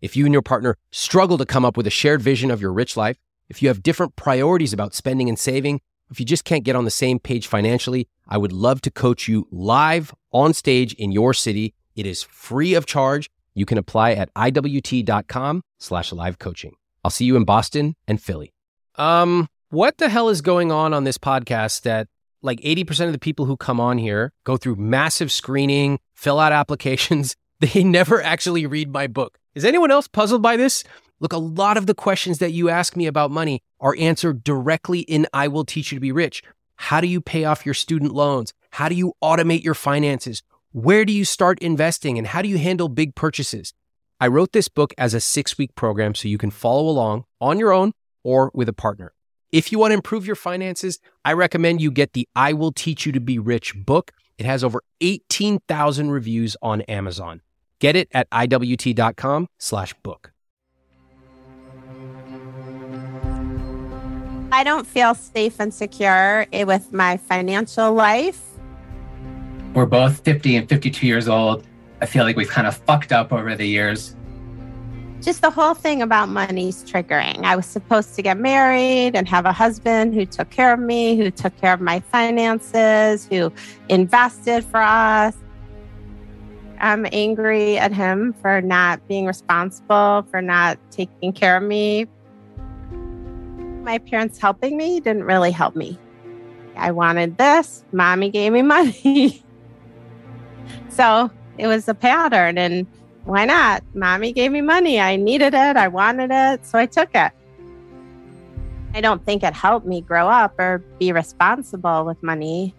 If you and your partner struggle to come up with a shared vision of your rich life, if you have different priorities about spending and saving, if you just can't get on the same page financially, I would love to coach you live on stage in your city. It is free of charge. You can apply at iwt.com/live coaching. I'll see you in Boston and Philly. What the hell is going on this podcast that like 80% of the people who come on here go through massive screening, fill out applications. They never actually read my book. Is anyone else puzzled by this? Look, a lot of the questions that you ask me about money are answered directly in I Will Teach You to Be Rich. How do you pay off your student loans? How do you automate your finances? Where do you start investing? And how do you handle big purchases? I wrote this book as a 6-week program so you can follow along on your own or with a partner. If you want to improve your finances, I recommend you get the I Will Teach You to Be Rich book. It has over 18,000 reviews on Amazon. Get it at iwt.com/book. I don't feel safe and secure with my financial life. We're both 50 and 52 years old. I feel like we've kind of fucked up over the years. Just the whole thing about money's triggering. I was supposed to get married and have a husband who took care of me, who took care of my finances, who invested for us. I'm angry at him for not being responsible, for not taking care of me. My parents helping me didn't really help me. I wanted this. Mommy gave me money. So it was a pattern, and why not? Mommy gave me money. I needed it. I wanted it. So I took it. I don't think it helped me grow up or be responsible with money.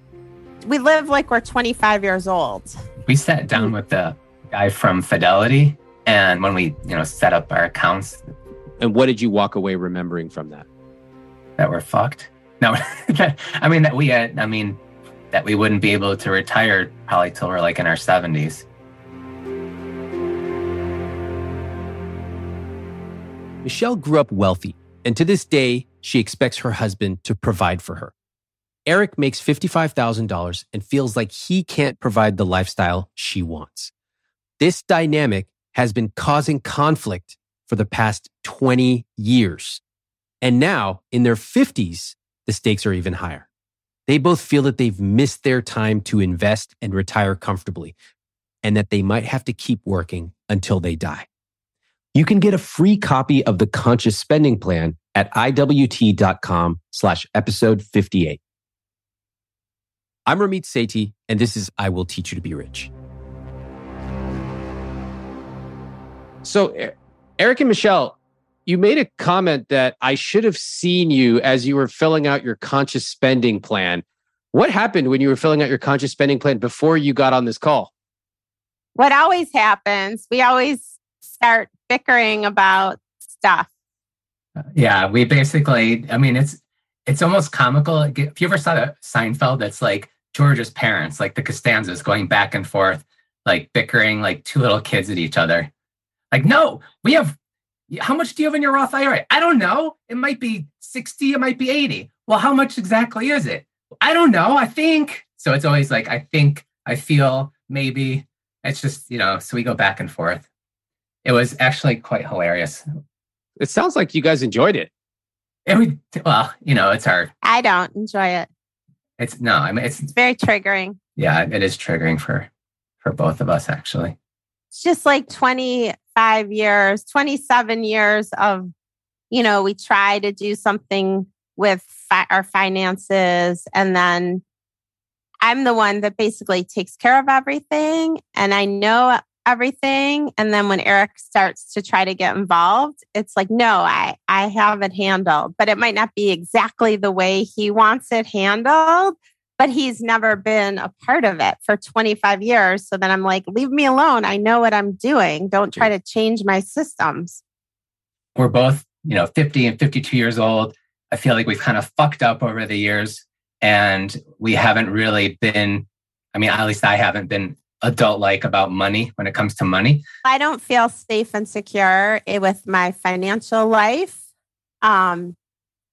We live like we're 25 years old. We sat down with the guy from Fidelity, and when we, set up our accounts. And what did you walk away remembering from that? That we're fucked. No, that we wouldn't be able to retire probably till we're like in our 70s. Michelle grew up wealthy, and to this day, she expects her husband to provide for her. Eric makes $55,000 and feels like he can't provide the lifestyle she wants. This dynamic has been causing conflict for the past 20 years. And now, in their 50s, the stakes are even higher. They both feel that they've missed their time to invest and retire comfortably, and that they might have to keep working until they die. You can get a free copy of The Conscious Spending Plan at iwt.com/episode 58. I'm Ramit Sethi, and this is I Will Teach You to Be Rich. So, Eric and Michelle, you made a comment that I should have seen you as you were filling out your conscious spending plan. What happened when you were filling out your conscious spending plan before you got on this call? What always happens, we always start bickering about stuff. Yeah, we basically, it's almost comical. If you ever saw that Seinfeld, that's like George's parents, like the Costanzas, going back and forth, like bickering like two little kids at each other. Like, no, how much do you have in your Roth IRA? I don't know. It might be 60, it might be 80. Well, how much exactly is it? I don't know, I think. So it's always like, I think, I feel, maybe. It's just, so we go back and forth. It was actually quite hilarious. It sounds like you guys enjoyed it. It's hard. I don't enjoy it. It's very triggering. Yeah, it is triggering for both of us, actually. It's just like 25 years, 27 years of, we try to do something with our finances, and then I'm the one that basically takes care of everything, and I know everything. And then when Eric starts to try to get involved, it's like, no, I have it handled, but it might not be exactly the way he wants it handled. but he's never been a part of it for 25 years. So then I'm like, leave me alone. I know what I'm doing. Don't try to change my systems. We're both, 50 and 52 years old. I feel like we've kind of fucked up over the years and we haven't really been, at least I haven't been adult-like about money when it comes to money. I don't feel safe and secure with my financial life. Since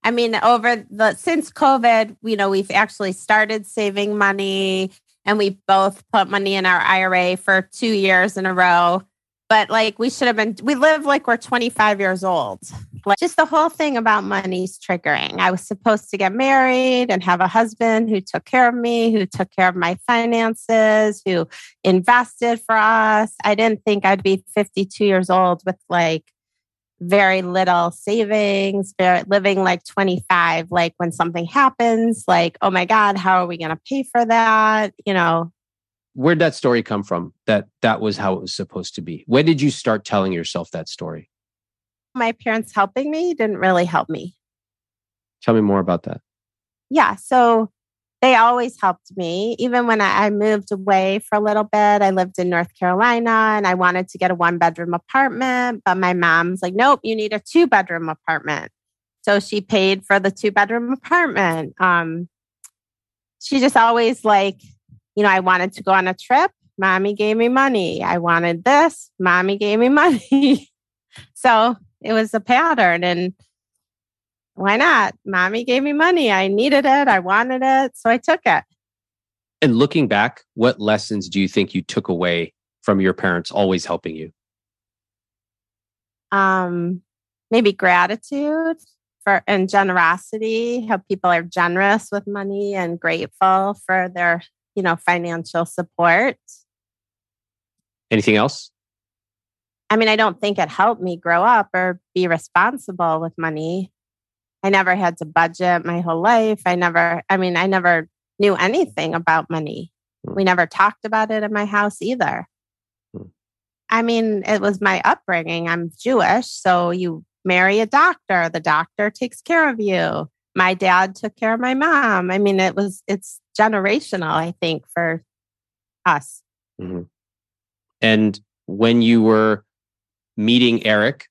COVID, we've actually started saving money and we both put money in our IRA for 2 years in a row. But we live like we're 25 years old. Like just the whole thing about money's triggering. I was supposed to get married and have a husband who took care of me, who took care of my finances, who invested for us. I didn't think I'd be 52 years old with very little savings, living like 25, when something happens, oh my God, how are we going to pay for that? Where'd that story come from? That was how it was supposed to be. When did you start telling yourself that story? My parents helping me didn't really help me. Tell me more about that. Yeah. So they always helped me. Even when I moved away for a little bit, I lived in North Carolina and I wanted to get a 1-bedroom apartment, but my mom's like, nope, you need a 2-bedroom apartment. So she paid for the 2-bedroom apartment. She just always I wanted to go on a trip. Mommy gave me money. I wanted this. Mommy gave me money. So it was a pattern and why not? Mommy gave me money. I needed it. I wanted it. So I took it. And looking back, what lessons do you think you took away from your parents always helping you? Maybe gratitude and generosity, how people are generous with money and grateful for their, financial support. Anything else? I don't think it helped me grow up or be responsible with money. I never had to budget my whole life. I never knew anything about money. We never talked about it in my house either. It was my upbringing. I'm Jewish. So you marry a doctor, the doctor takes care of you. My dad took care of my mom. It's generational, I think, for us. Mm-hmm. And when you were meeting Eric,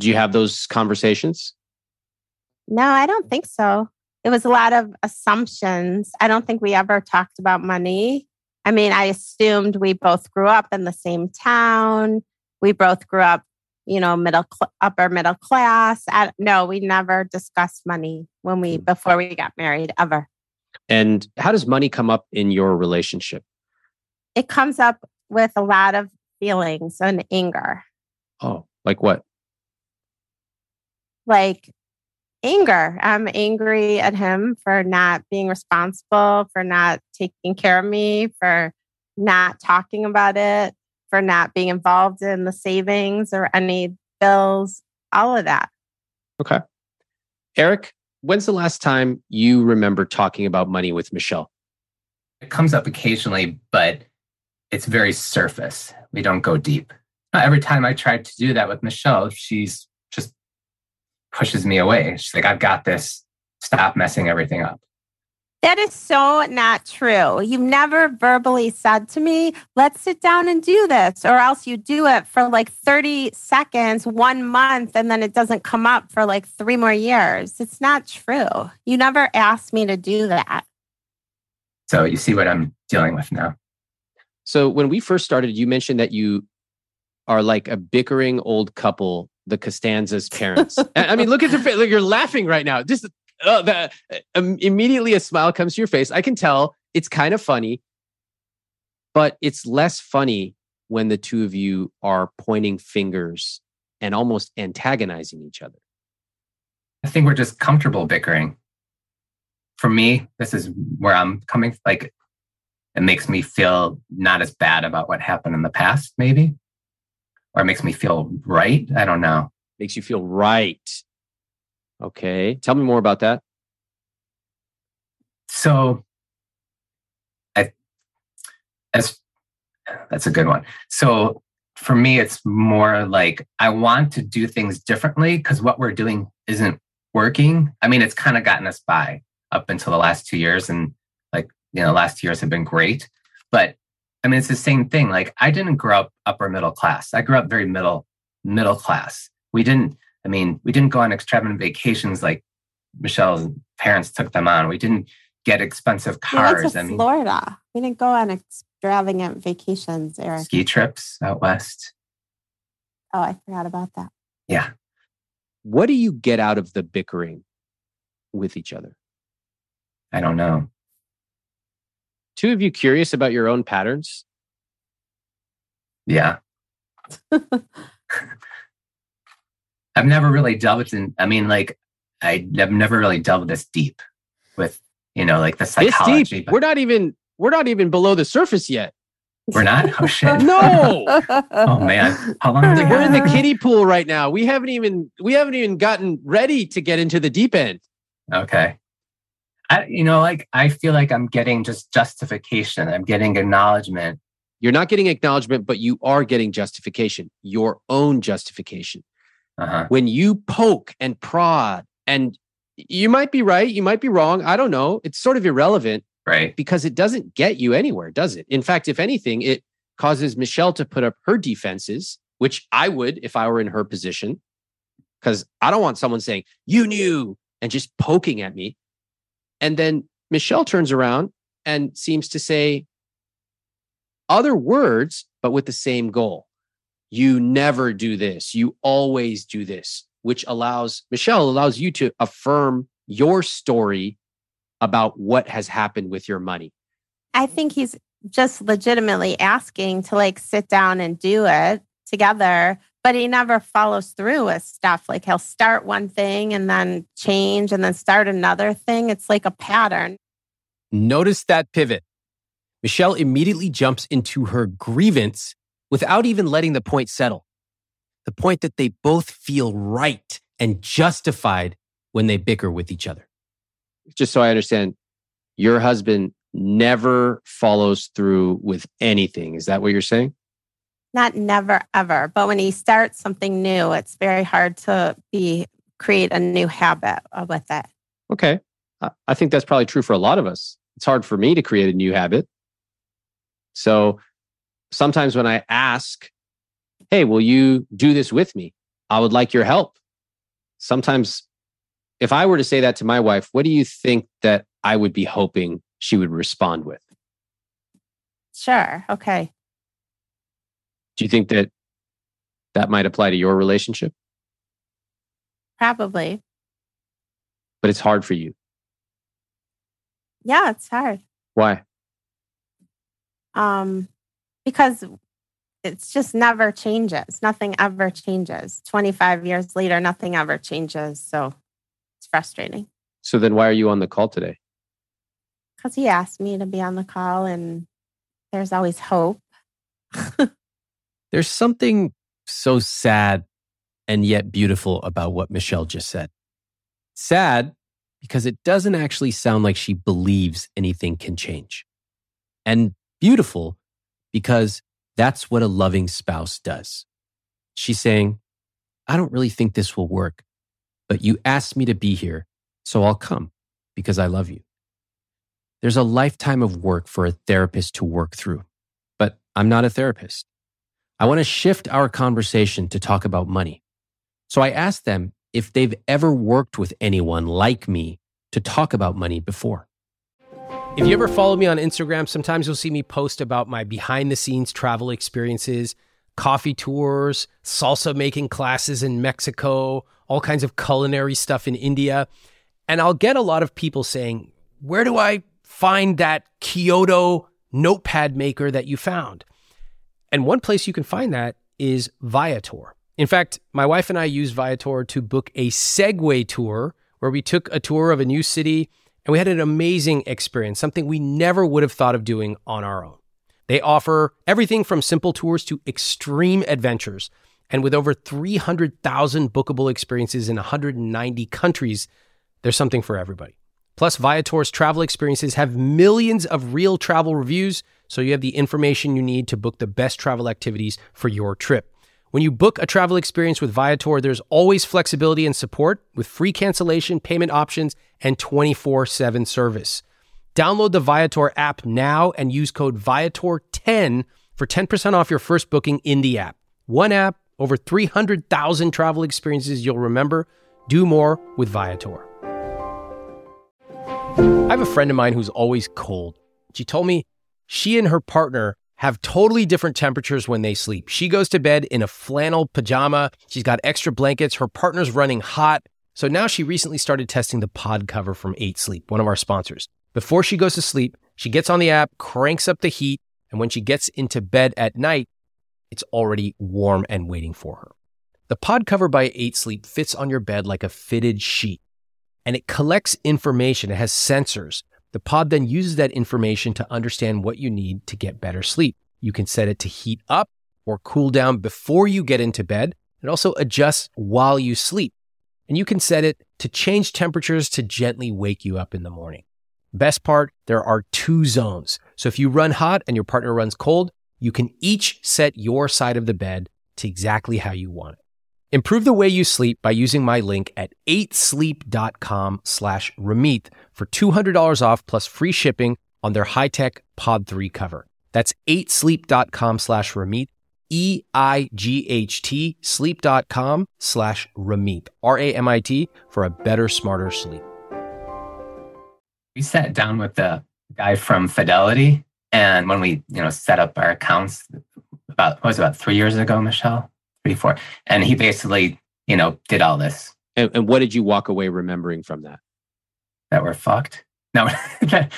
do you have those conversations? No, I don't think so. It was a lot of assumptions. I don't think we ever talked about money. I assumed we both grew up in the same town. We both grew up, upper middle class. No, we never discussed money before we got married, ever. And how does money come up in your relationship? It comes up with a lot of feelings and anger. Oh, like what? Anger. I'm angry at him for not being responsible, for not taking care of me, for not talking about it, for not being involved in the savings or any bills, all of that. Okay. Eric, when's the last time you remember talking about money with Michelle? It comes up occasionally, but it's very surface. We don't go deep. Every time I tried to do that with Michelle, she's just pushes me away. She's like, I've got this. Stop messing everything up. That is so not true. You've never verbally said to me, let's sit down and do this, or else you do it for 30 seconds, 1 month, and then it doesn't come up for 3 more years. It's not true. You never asked me to do that. So you see what I'm dealing with now. So when we first started, you mentioned that you are like a bickering old couple, the Costanza's parents. Look at their face. You're laughing right now. Just immediately a smile comes to your face. I can tell it's kind of funny, but it's less funny when the two of you are pointing fingers and almost antagonizing each other. I think we're just comfortable bickering. For me, this is where I'm coming. It makes me feel not as bad about what happened in the past, maybe. Or it makes me feel right. I don't know. Makes you feel right. Okay. Tell me more about that. So, that's a good one. So for me, it's more I want to do things differently because what we're doing isn't working. It's kind of gotten us by up until the last 2 years. And the last years have been great. But I mean, it's the same thing. Like, I didn't grow up upper middle class. I grew up very middle class. We didn't go on extravagant vacations like Michelle's parents took them on. We didn't get expensive cars. We went to Florida. We didn't go on extravagant vacations, Eric. Ski trips out west. Oh, I forgot about that. Yeah. What do you get out of the bickering with each other? I don't know. Two of you curious about your own patterns? Yeah. I've never really delved in. I mean, like, I've never really delved this deep with, like the psychology. This deep? We're not even below the surface yet. We're not? Oh, shit. No. Oh, man. How long have we got? We're in the kiddie pool right now. We haven't even gotten ready to get into the deep end. Okay. I feel like I'm getting just justification. I'm getting acknowledgement. You're not getting acknowledgement, but you are getting justification, your own justification. Uh-huh. When you poke and prod, and you might be right, you might be wrong. I don't know. It's sort of irrelevant. Right. Because it doesn't get you anywhere, does it? In fact, if anything, it causes Michelle to put up her defenses, which I would if I were in her position, because I don't want someone saying, you knew, and just poking at me. And then Michelle turns around and seems to say other words, but with the same goal. You never do this. You always do this, which allows you to affirm your story about what has happened with your money. I think he's just legitimately asking to sit down and do it together, but he never follows through with stuff. Like, he'll start one thing and then change and then start another thing. It's like a pattern. Notice that pivot. Michelle immediately jumps into her grievance without even letting the point settle. The point that they both feel right and justified when they bicker with each other. Just so I understand, your husband never follows through with anything. Is that what you're saying? Not never, ever. But when he starts something new, it's very hard to create a new habit with it. Okay. I think that's probably true for a lot of us. It's hard for me to create a new habit. So sometimes when I ask, hey, will you do this with me? I would like your help. Sometimes if I were to say that to my wife, what do you think that I would be hoping she would respond with? Sure. Okay. Do you think that that might apply to your relationship? Probably. But it's hard for you. Yeah, it's hard. Why? Because it's just never changes. Nothing ever changes. 25 years later, nothing ever changes. So it's frustrating. So then why are you on the call today? Because he asked me to be on the call, and there's always hope. There's something so sad and yet beautiful about what Michelle just said. Sad because it doesn't actually sound like she believes anything can change. And beautiful because that's what a loving spouse does. She's saying, I don't really think this will work, but you asked me to be here, so I'll come because I love you. There's a lifetime of work for a therapist to work through, but I'm not a therapist. I want to shift our conversation to talk about money. So I asked them if they've ever worked with anyone like me to talk about money before. If you ever follow me on Instagram, sometimes you'll see me post about my behind-the-scenes travel experiences, coffee tours, salsa-making classes in Mexico, all kinds of culinary stuff in India. And I'll get a lot of people saying, where do I find that Kyoto notepad maker that you found? And one place you can find that is Viator. In fact, my wife and I used Viator to book a Segway tour where we took a tour of a new city and we had an amazing experience, something we never would have thought of doing on our own. They offer everything from simple tours to extreme adventures. And with over 300,000 bookable experiences in 190 countries, there's something for everybody. Plus, Viator's travel experiences have millions of real travel reviews, so you have the information you need to book the best travel activities for your trip. When you book a travel experience with Viator, there's always flexibility and support with free cancellation, payment options, and 24/7 service. Download the Viator app now and use code Viator10 for 10% off your first booking in the app. One app, over 300,000 travel experiences you'll remember. Do more with Viator. I have a friend of mine who's always cold. She told me she and her partner have totally different temperatures when they sleep. She goes to bed in a flannel pajama. She's got extra blankets. Her partner's running hot. So now she recently started testing the pod cover from 8sleep, one of our sponsors. Before she goes to sleep, she gets on the app, cranks up the heat, and when she gets into bed at night, it's already warm and waiting for her. The pod cover by 8sleep fits on your bed like a fitted sheet, and it collects information. It has sensors. The pod then uses that information to understand what you need to get better sleep. You can set it to heat up or cool down before you get into bed. It also adjusts while you sleep. And you can set it to change temperatures to gently wake you up in the morning. Best part, there are two zones. So if you run hot and your partner runs cold, you can each set your side of the bed to exactly how you want it. Improve the way you sleep by using my link at 8sleep.com/Ramit for $200 off plus free shipping on their high-tech Pod 3 cover. That's 8sleep.com/Ramit, EIGHT, sleep.com/Ramit, RAMIT, for a better, smarter sleep. We sat down with the guy from Fidelity, and when we, set up our accounts about 3 years ago, Michelle? 3, 4. And he basically, did all this. And what did you walk away remembering from that? That we're fucked. No, that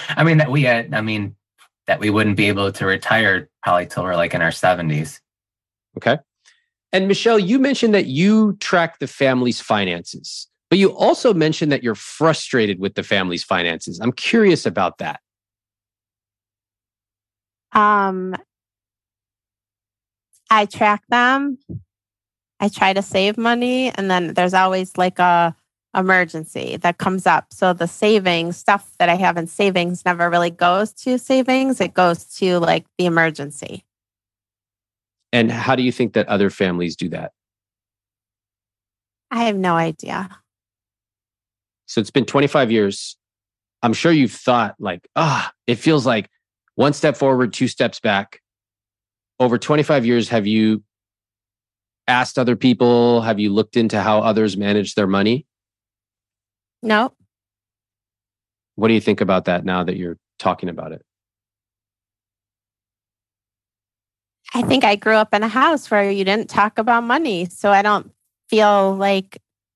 we wouldn't be able to retire probably till we're in our 70s. Okay. And Michelle, you mentioned that you track the family's finances, but you also mentioned that you're frustrated with the family's finances. I'm curious about that. I track them. I try to save money, and then there's always a emergency that comes up. So the savings stuff that I have in savings never really goes to savings. It goes to the emergency. And how do you think that other families do that? I have no idea. So it's been 25 years. I'm sure you've thought it feels like one step forward, two steps back. Over 25 years, have you asked other people? Have you looked into how others manage their money? No. What do you think about that now that you're talking about it? I think I grew up in a house where you didn't talk about money. So I don't feel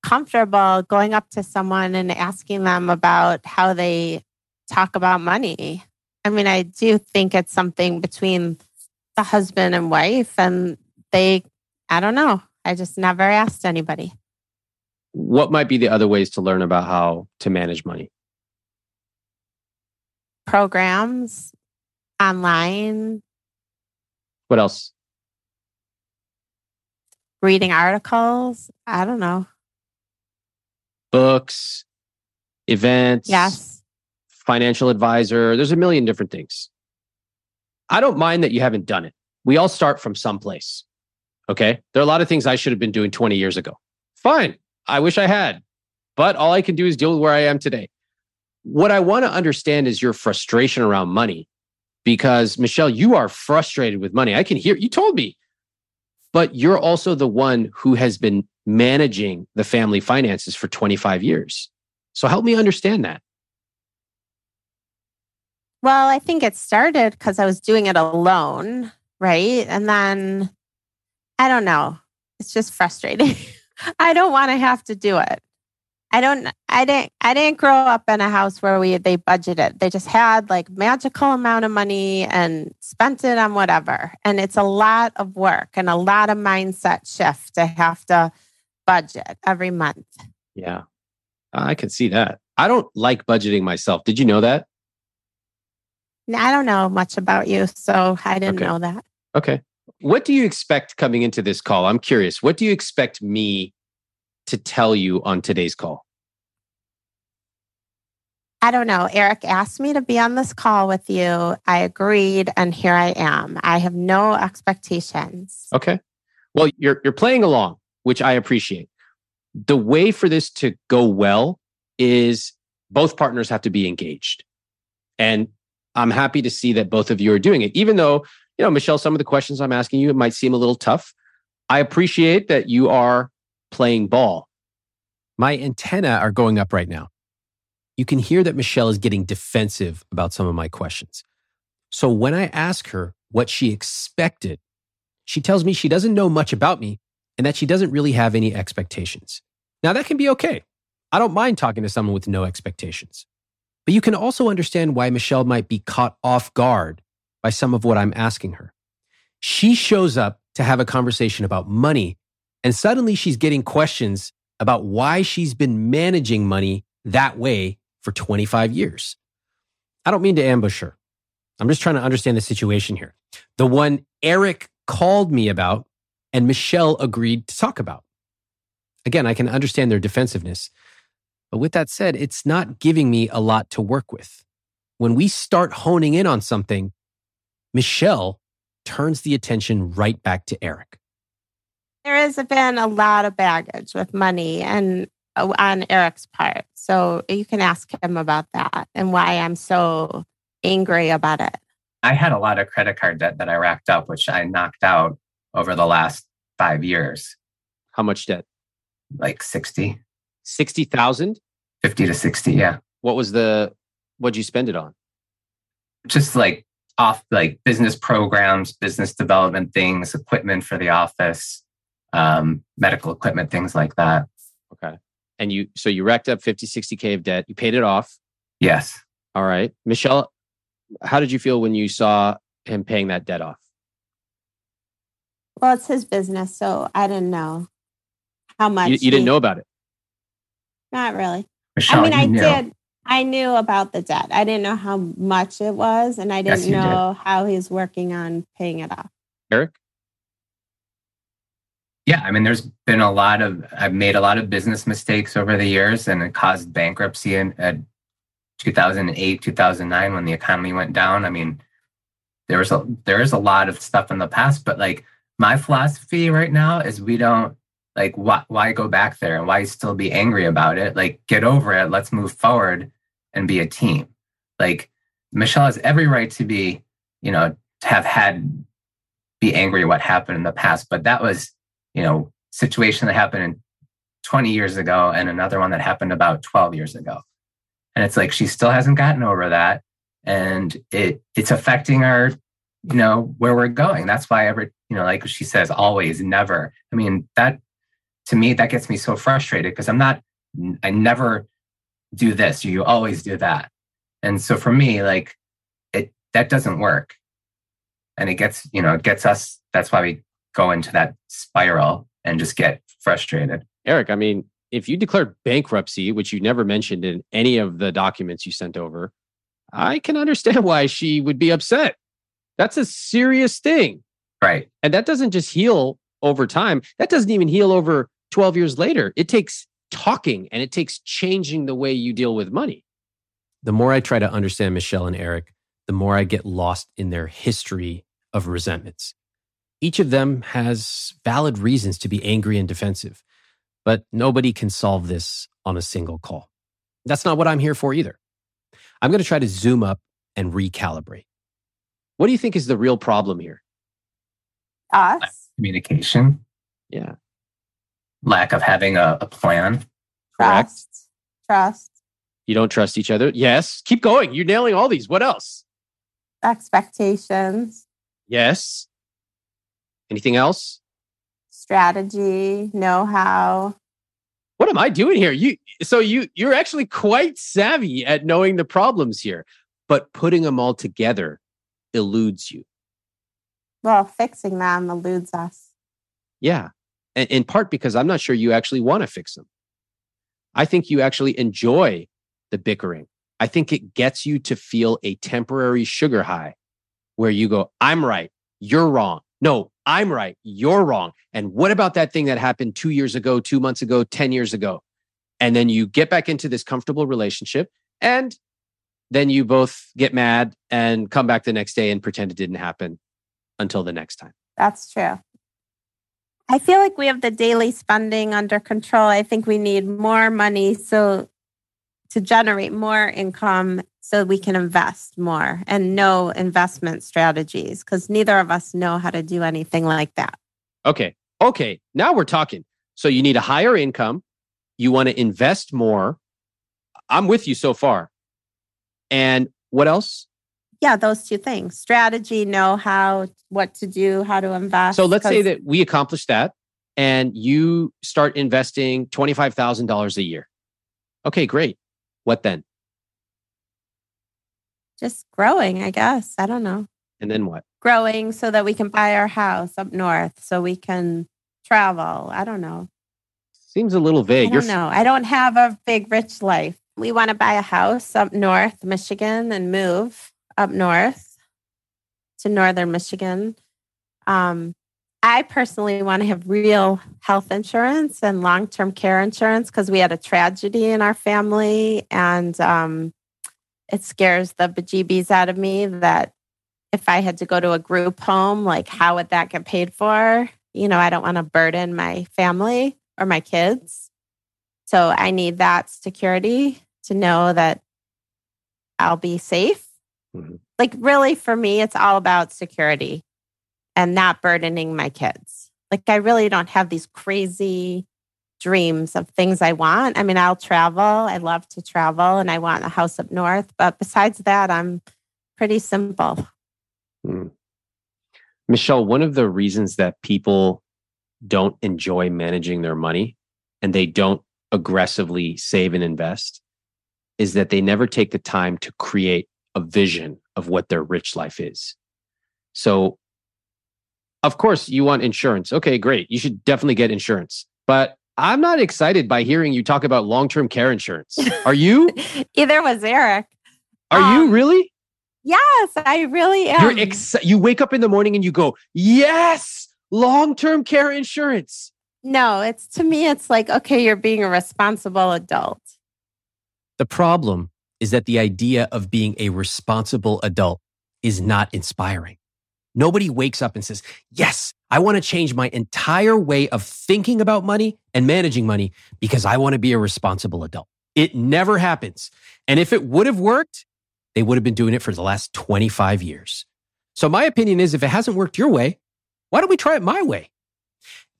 comfortable going up to someone and asking them about how they talk about money. I mean, I do think it's something between the husband and wife, and I don't know. I just never asked anybody. What might be the other ways to learn about how to manage money? Programs, online. What else? Reading articles. I don't know. Books, events. Yes. Financial advisor. There's a million different things. I don't mind that you haven't done it. We all start from someplace. Okay. There are a lot of things I should have been doing 20 years ago. Fine. I wish I had, but all I can do is deal with where I am today. What I want to understand is your frustration around money, because Michelle, you are frustrated with money. I can hear you told me, but you're also the one who has been managing the family finances for 25 years. So help me understand that. Well, I think it started because I was doing it alone, right? And then I don't know. It's just frustrating. I don't want to have to do it. I didn't grow up in a house where they budgeted. They just had magical amount of money and spent it on whatever. And it's a lot of work and a lot of mindset shift to have to budget every month. Yeah. I can see that. I don't like budgeting myself. Did you know that? I don't know much about you, so I didn't know that. Okay. What do you expect coming into this call? I'm curious. What do you expect me to tell you on today's call? I don't know. Eric asked me to be on this call with you. I agreed, and here I am. I have no expectations. Okay. Well, you're playing along, which I appreciate. The way for this to go well is both partners have to be engaged. And I'm happy to see that both of you are doing it. Even though, you know, Michelle, some of the questions I'm asking you, it might seem a little tough. I appreciate that you are playing ball. My antennae are going up right now. You can hear that Michelle is getting defensive about some of my questions. So when I ask her what she expected, she tells me she doesn't know much about me and that she doesn't really have any expectations. Now, that can be okay. I don't mind talking to someone with no expectations. But you can also understand why Michelle might be caught off guard by some of what I'm asking her. She shows up to have a conversation about money, and suddenly she's getting questions about why she's been managing money that way for 25 years. I don't mean to ambush her. I'm just trying to understand the situation here. The one Eric called me about and Michelle agreed to talk about. Again, I can understand their defensiveness. But with that said, it's not giving me a lot to work with. When we start honing in on something, Michelle turns the attention right back to Eric. There has been a lot of baggage with money and on Eric's part. So you can ask him about that and why I'm so angry about it. I had a lot of credit card debt that I racked up, which I knocked out over the last 5 years. How much debt? Like 60. 60,000? 50 to 60, yeah. What'd you spend it on? Just like business programs, business development things, equipment for the office, medical equipment, things like that. Okay. And you racked up 50, 60K of debt. You paid it off? Yes. All right. Michelle, how did you feel when you saw him paying that debt off? Well, it's his business, so I didn't know how much. You didn't know about it? Not really. Michelle, I knew about the debt. I didn't know how much it was, and I didn't know how he's working on paying it off. Eric? Yeah, I mean, there's been I've made a lot of business mistakes over the years, and it caused bankruptcy in 2008, 2009, when the economy went down. I mean, there is a lot of stuff in the past, but like my philosophy right now is we don't. Like, why go back there and why still be angry about it? Like, get over it. Let's move forward and be a team. Like, Michelle has every right to be, you know, to be angry what happened in the past. But that was, you know, situation that happened 20 years ago and another one that happened about 12 years ago. And it's like, she still hasn't gotten over that. And it's affecting our, you know, where we're going. That's why you know, like she says, always, never. I mean, that, to me, that gets me so frustrated because I never do this. You always do that. And so for me, like that doesn't work. And it gets us, that's why we go into that spiral and just get frustrated. Eric, I mean, if you declared bankruptcy, which you never mentioned in any of the documents you sent over, I can understand why she would be upset. That's a serious thing. Right. And that doesn't just heal over time. That doesn't even heal over 12 years later. It takes talking and it takes changing the way you deal with money. The more I try to understand Michelle and Eric, the more I get lost in their history of resentments. Each of them has valid reasons to be angry and defensive, but nobody can solve this on a single call. That's not what I'm here for either. I'm going to try to zoom up and recalibrate. What do you think is the real problem here? Us. Communication. Yeah. Lack of having a plan. Correct. Trust. You don't trust each other. Yes. Keep going. You're nailing all these. What else? Expectations. Yes. Anything else? Strategy, know-how. What am I doing here? You're actually quite savvy at knowing the problems here, but putting them all together eludes you. Well, fixing them eludes us. Yeah, and in part because I'm not sure you actually want to fix them. I think you actually enjoy the bickering. I think it gets you to feel a temporary sugar high where you go, I'm right, you're wrong. No, I'm right, you're wrong. And what about that thing that happened 2 years ago, 2 months ago, 10 years ago? And then you get back into this comfortable relationship and then you both get mad and come back the next day and pretend it didn't happen. Until the next time. That's true. I feel like we have the daily spending under control. I think we need more money so to generate more income so we can invest more and know investment strategies, because neither of us know how to do anything like that. Okay. Now we're talking. So you need a higher income. You want to invest more. I'm with you so far. And what else? Yeah, those two things. Strategy, know how, what to do, how to invest. So let's say that we accomplish that and you start investing $25,000 a year. Okay, great. What then? Just growing, I guess. I don't know. And then what? Growing so that we can buy our house up north, so we can travel. I don't know. Seems a little vague. I don't know. I don't have a big, rich life. We want to buy a house up north, Michigan, and move up north to northern Michigan. I personally want to have real health insurance and long-term care insurance, because we had a tragedy in our family, and it scares the bejeebies out of me that if I had to go to a group home, like how would that get paid for? You know, I don't want to burden my family or my kids. So I need that security to know that I'll be safe. Mm-hmm. Like really for me, it's all about security and not burdening my kids. Like I really don't have these crazy dreams of things I want. I mean, I'll travel. I love to travel and I want a house up north. But besides that, I'm pretty simple. Mm. Michelle, one of the reasons that people don't enjoy managing their money and they don't aggressively save and invest is that they never take the time to create a vision of what their rich life is. So, of course, you want insurance. Okay, great. You should definitely get insurance. But I'm not excited by hearing you talk about long-term care insurance. Are you? Either was Eric. Are you really? Yes, I really am. You're you wake up in the morning and you go, yes, long-term care insurance. No, it's to me, it's like, okay, you're being a responsible adult. The problem is that the idea of being a responsible adult is not inspiring. Nobody wakes up and says, yes, I want to change my entire way of thinking about money and managing money because I want to be a responsible adult. It never happens. And if it would have worked, they would have been doing it for the last 25 years. So my opinion is, if it hasn't worked your way, why don't we try it my way?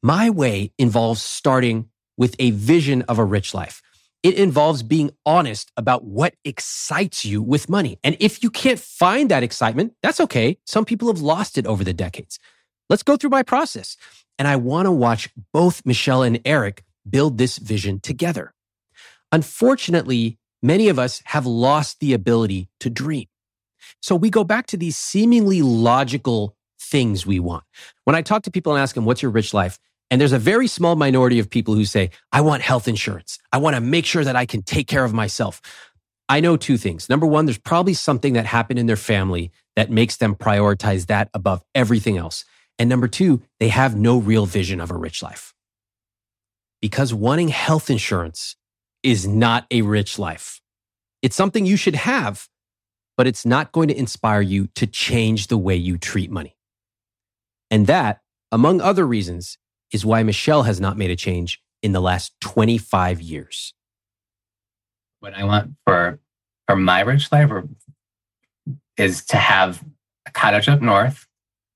My way involves starting with a vision of a rich life. It involves being honest about what excites you with money. And if you can't find that excitement, that's okay. Some people have lost it over the decades. Let's go through my process. And I want to watch both Michelle and Eric build this vision together. Unfortunately, many of us have lost the ability to dream. So we go back to these seemingly logical things we want. When I talk to people and ask them, what's your rich life? And there's a very small minority of people who say, I want health insurance. I want to make sure that I can take care of myself. I know two things. Number one, there's probably something that happened in their family that makes them prioritize that above everything else. And number two, they have no real vision of a rich life. Because wanting health insurance is not a rich life. It's something you should have, but it's not going to inspire you to change the way you treat money. And that, among other reasons, is why Michelle has not made a change in the last 25 years. What I want for my rich life is to have a cottage up north,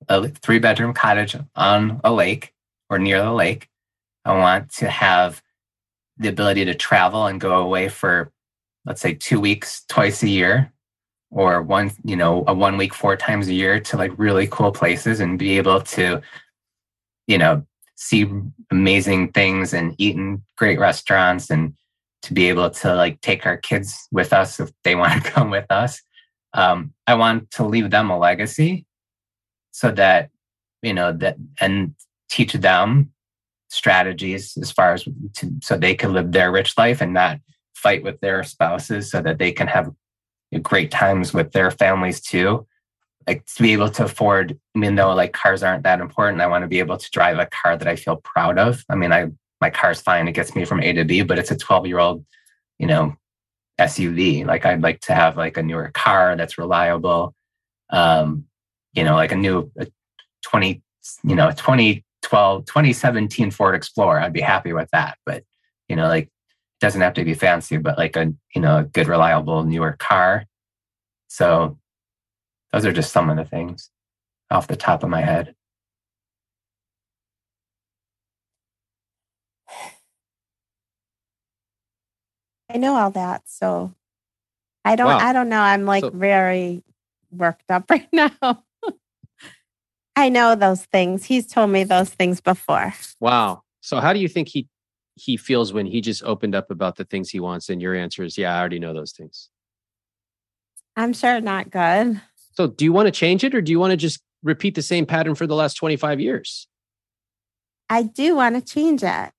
a 3-bedroom cottage on a lake or near the lake. I want to have the ability to travel and go away for, let's say, 2 weeks, twice a year, or a 1 week, 4 times a year to like really cool places and be able to, see amazing things and eat in great restaurants, and to be able to like take our kids with us if they want to come with us. I want to leave them a legacy so that, and teach them strategies as far as so they can live their rich life and not fight with their spouses, so that they can have great times with their families too. Like to be able to afford, even though like cars aren't that important, I want to be able to drive a car that I feel proud of. I mean, my car's fine. It gets me from A to B, but it's a 12-year-old, SUV. Like I'd like to have like a newer car that's reliable. Like a new 2017 Ford Explorer. I'd be happy with that. But, like, doesn't have to be fancy, but like a good, reliable newer car. So those are just some of the things off the top of my head. I know all that, so I don't. Wow. I don't know. I'm like very worked up right now. I know those things. He's told me those things before. Wow. So how do you think he feels when he just opened up about the things he wants, and your answer is, "Yeah, I already know those things." I'm sure not good. So do you want to change it, or do you want to just repeat the same pattern for the last 25 years? I do want to change it.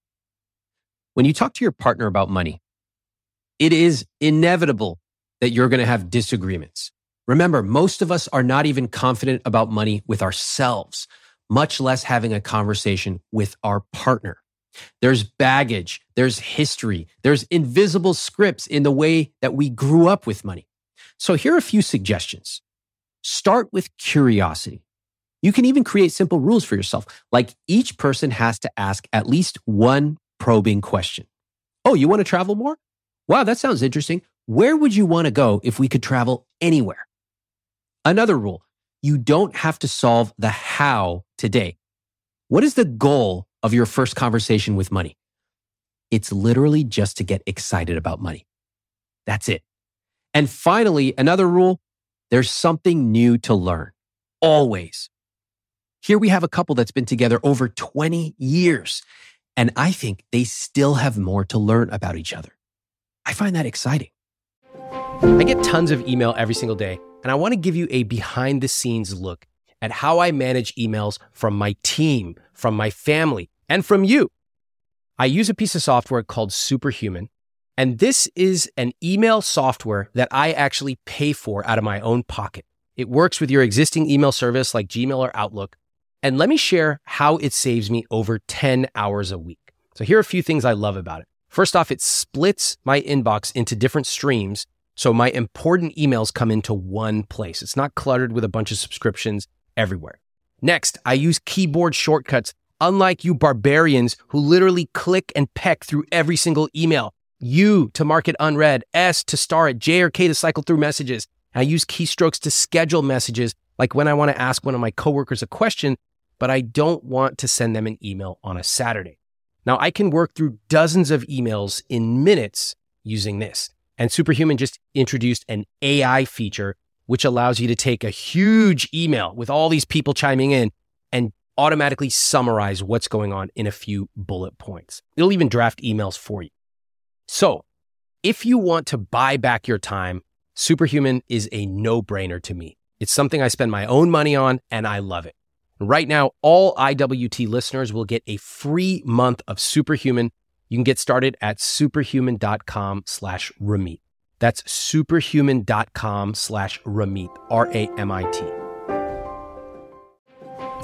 When you talk to your partner about money, it is inevitable that you're going to have disagreements. Remember, most of us are not even confident about money with ourselves, much less having a conversation with our partner. There's baggage, there's history, there's invisible scripts in the way that we grew up with money. So here are a few suggestions. Start with curiosity. You can even create simple rules for yourself, like each person has to ask at least one probing question. Oh, you want to travel more? Wow, that sounds interesting. Where would you want to go if we could travel anywhere? Another rule, you don't have to solve the how today. What is the goal of your first conversation with money? It's literally just to get excited about money. That's it. And finally, another rule, there's something new to learn. Always. Here we have a couple that's been together over 20 years, and I think they still have more to learn about each other. I find that exciting. I get tons of email every single day, and I want to give you a behind-the-scenes look at how I manage emails from my team, from my family, and from you. I use a piece of software called Superhuman, and this is an email software that I actually pay for out of my own pocket. It works with your existing email service like Gmail or Outlook, and let me share how it saves me over 10 hours a week. So here are a few things I love about it. First off, it splits my inbox into different streams, so my important emails come into one place. It's not cluttered with a bunch of subscriptions everywhere. Next, I use keyboard shortcuts, unlike you barbarians who literally click and peck through every single email. U to mark it unread, S to star it, J or K to cycle through messages. I use keystrokes to schedule messages, like when I want to ask one of my coworkers a question, but I don't want to send them an email on a Saturday. Now, I can work through dozens of emails in minutes using this. And Superhuman just introduced an AI feature, which allows you to take a huge email with all these people chiming in and automatically summarize what's going on in a few bullet points. It'll even draft emails for you. So if you want to buy back your time, Superhuman is a no-brainer to me. It's something I spend my own money on, and I love it. Right now, all IWT listeners will get a free month of Superhuman. You can get started at superhuman.com/Ramit. That's superhuman.com/Ramit, R-A-M-I-T. A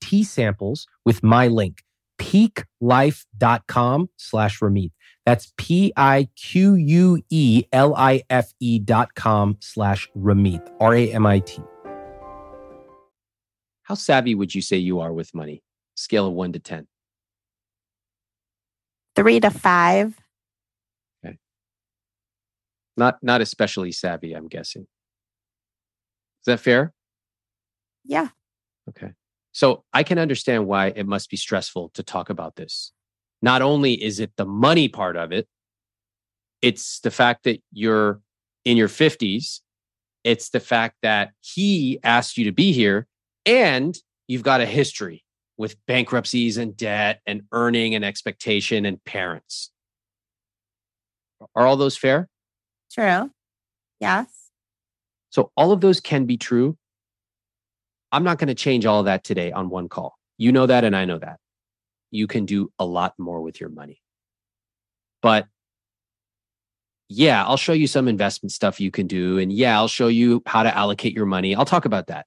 tea samples with my link, peaklife.com/Ramit. That's PIQUELIFE.com/Ramit, R-A-M-I-T. How savvy would you say you are with money? Scale of 1 to 10. 3 to 5. Okay. Not especially savvy, I'm guessing. Is that fair? Yeah. Okay. So I can understand why it must be stressful to talk about this. Not only is it the money part of it, it's the fact that you're in your 50s. It's the fact that he asked you to be here and you've got a history with bankruptcies and debt and earning and expectation and parents. Are all those fair? True. Yes. So all of those can be true. I'm not going to change all of that today on one call. You know that, and I know that. You can do a lot more with your money. But yeah, I'll show you some investment stuff you can do. And yeah, I'll show you how to allocate your money. I'll talk about that.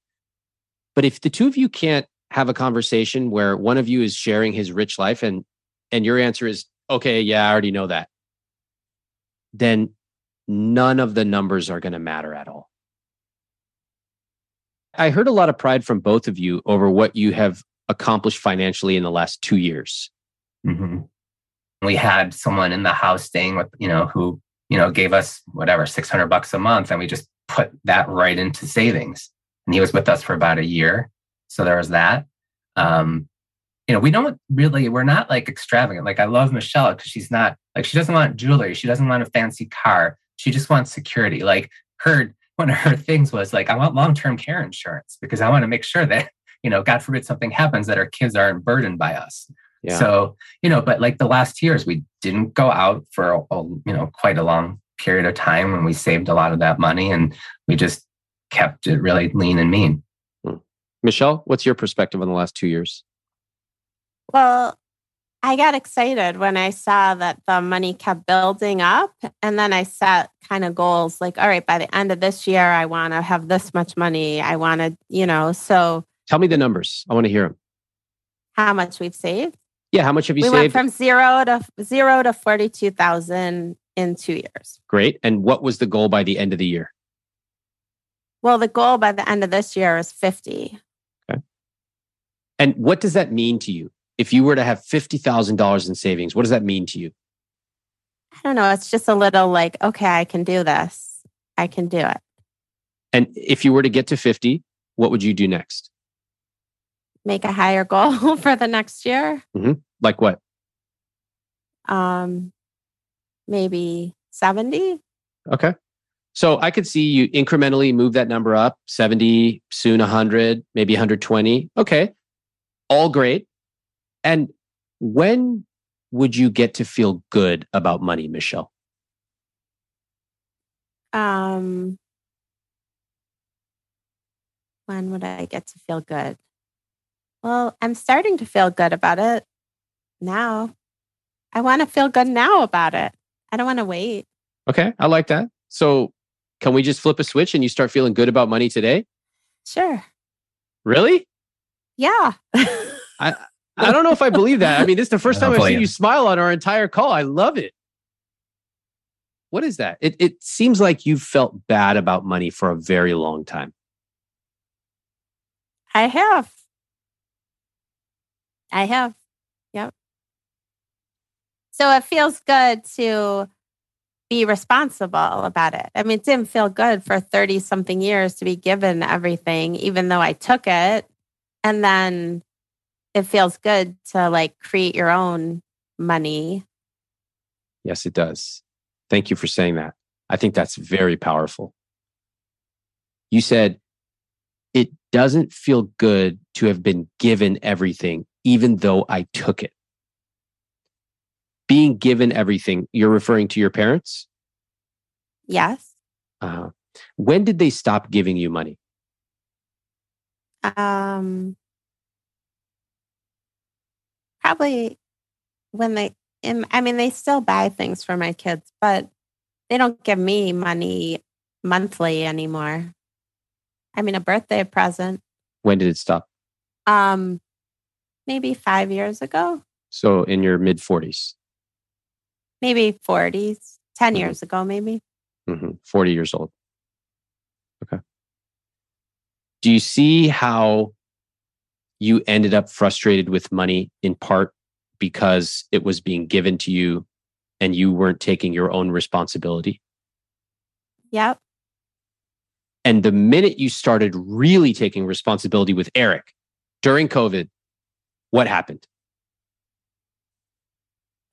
But if the two of you can't have a conversation where one of you is sharing his rich life and your answer is, okay, yeah, I already know that, then none of the numbers are going to matter at all. I heard a lot of pride from both of you over what you have accomplished financially in the last 2 years. Mm-hmm. We had someone in the house staying with, who, gave us whatever, $600 a month. And we just put that right into savings. And he was with us for about a year. So there was that. We're not like extravagant. Like I love Michelle because she's not like, she doesn't want jewelry. She doesn't want a fancy car. She just wants security. Like one of her things was like, I want long-term care insurance because I want to make sure that, God forbid something happens that our kids aren't burdened by us. Yeah. So, but like the last years, we didn't go out for, quite a long period of time when we saved a lot of that money and we just kept it really lean and mean. Michelle, what's your perspective on the last 2 years? Well, I got excited when I saw that the money kept building up. And then I set kind of goals like, all right, by the end of this year, I want to have this much money. I want to, so. Tell me the numbers. I want to hear them. How much we've saved? Yeah. How much have you saved? We went from zero to 42,000 in 2 years. Great. And what was the goal by the end of the year? Well, the goal by the end of this year is 50. Okay. And what does that mean to you? If you were to have $50,000 in savings, what does that mean to you? I don't know. It's just a little like, okay, I can do this. I can do it. And if you were to get to 50, what would you do next? Make a higher goal for the next year. Mm-hmm. Like what? Maybe 70. Okay. So I could see you incrementally move that number up, 70, soon 100, maybe 120. Okay. All great. And when would you get to feel good about money, Michelle? When would I get to feel good? Well, I'm starting to feel good about it now. I want to feel good now about it. I don't want to wait. Okay. I like that. So can we just flip a switch and you start feeling good about money today? Sure. Really? Yeah. I don't know if I believe that. I mean, this is the first time I've seen you smile on our entire call. I love it. What is that? It seems like you've felt bad about money for a very long time. I have. Yep. So it feels good to be responsible about it. I mean, it didn't feel good for 30 something years to be given everything, even though I took it. And then it feels good to like create your own money. Yes, it does. Thank you for saying that. I think that's very powerful. You said it doesn't feel good to have been given everything, even though I took it. Being given everything, you're referring to your parents? Yes. When did they stop giving you money? Probably when they still buy things for my kids, but they don't give me money monthly anymore. I mean, a birthday present. When did it stop? Maybe 5 years ago. So in your mid 40s? Maybe 40s. 10 mm-hmm. years ago, maybe. Mm-hmm. 40 years old. Okay. Do you see how you ended up frustrated with money in part because it was being given to you and you weren't taking your own responsibility. Yep. And the minute you started really taking responsibility with Eric during COVID, what happened?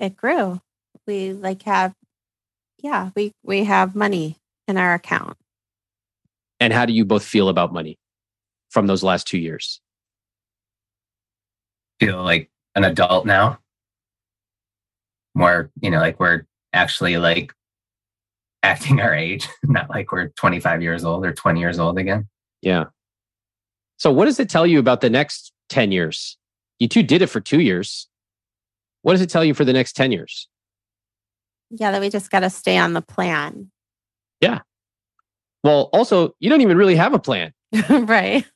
It grew. We have money in our account. And how do you both feel about money from those last 2 years? Feel like an adult now. More, like we're actually like acting our age, not like we're 25 years old or 20 years old again. Yeah. So what does it tell you about the next 10 years? You two did it for 2 years. What does it tell you for the next 10 years? Yeah, that we just got to stay on the plan. Yeah. Well, also, you don't even really have a plan. Right.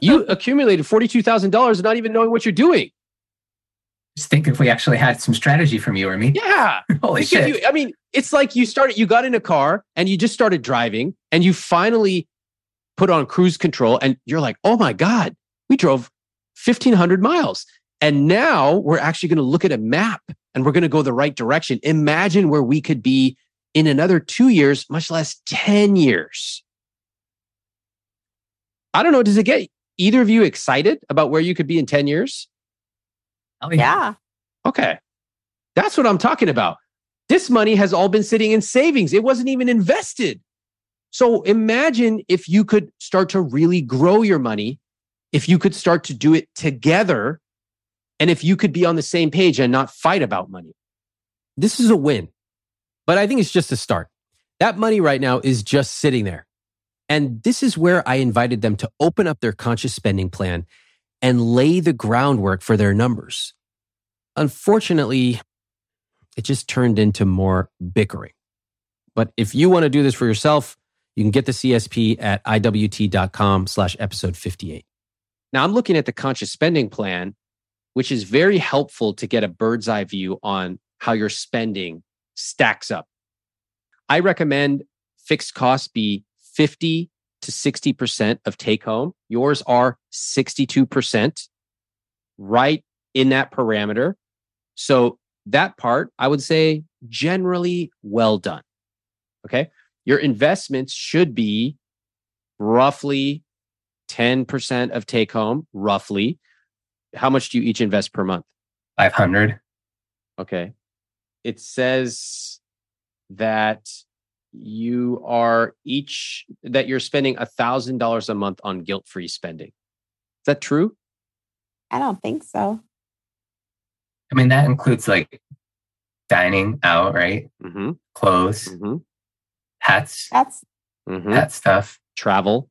You accumulated $42,000 not even knowing what you're doing. Just think if we actually had some strategy from you or me. Yeah. Holy shit. It's like you got in a car and you just started driving and you finally put on cruise control and you're like, oh my God, we drove 1,500 miles. And now we're actually going to look at a map and we're going to go the right direction. Imagine where we could be in another 2 years, much less 10 years. I don't know. Does it get either of you excited about where you could be in 10 years? Oh, yeah. Okay. That's what I'm talking about. This money has all been sitting in savings. It wasn't even invested. So imagine if you could start to really grow your money, if you could start to do it together, and if you could be on the same page and not fight about money. This is a win, but I think it's just a start. That money right now is just sitting there. And this is where I invited them to open up their conscious spending plan and lay the groundwork for their numbers. Unfortunately, it just turned into more bickering. But if you want to do this for yourself, you can get the CSP at iwt.com/episode58. Now I'm looking at the conscious spending plan, which is very helpful to get a bird's eye view on how your spending stacks up. I recommend fixed costs be 50 to 60% of take home. Yours are 62%, right in that parameter. So that part, I would say generally well done. Okay. Your investments should be roughly 10% of take home, roughly. How much do you each invest per month? 500. Okay. It says that you're spending $1,000 a month on guilt-free spending. Is that true? I don't think so. That includes like dining out, right? Mm-hmm. Clothes, mm-hmm. Hats, mm-hmm. Hat stuff, traveling.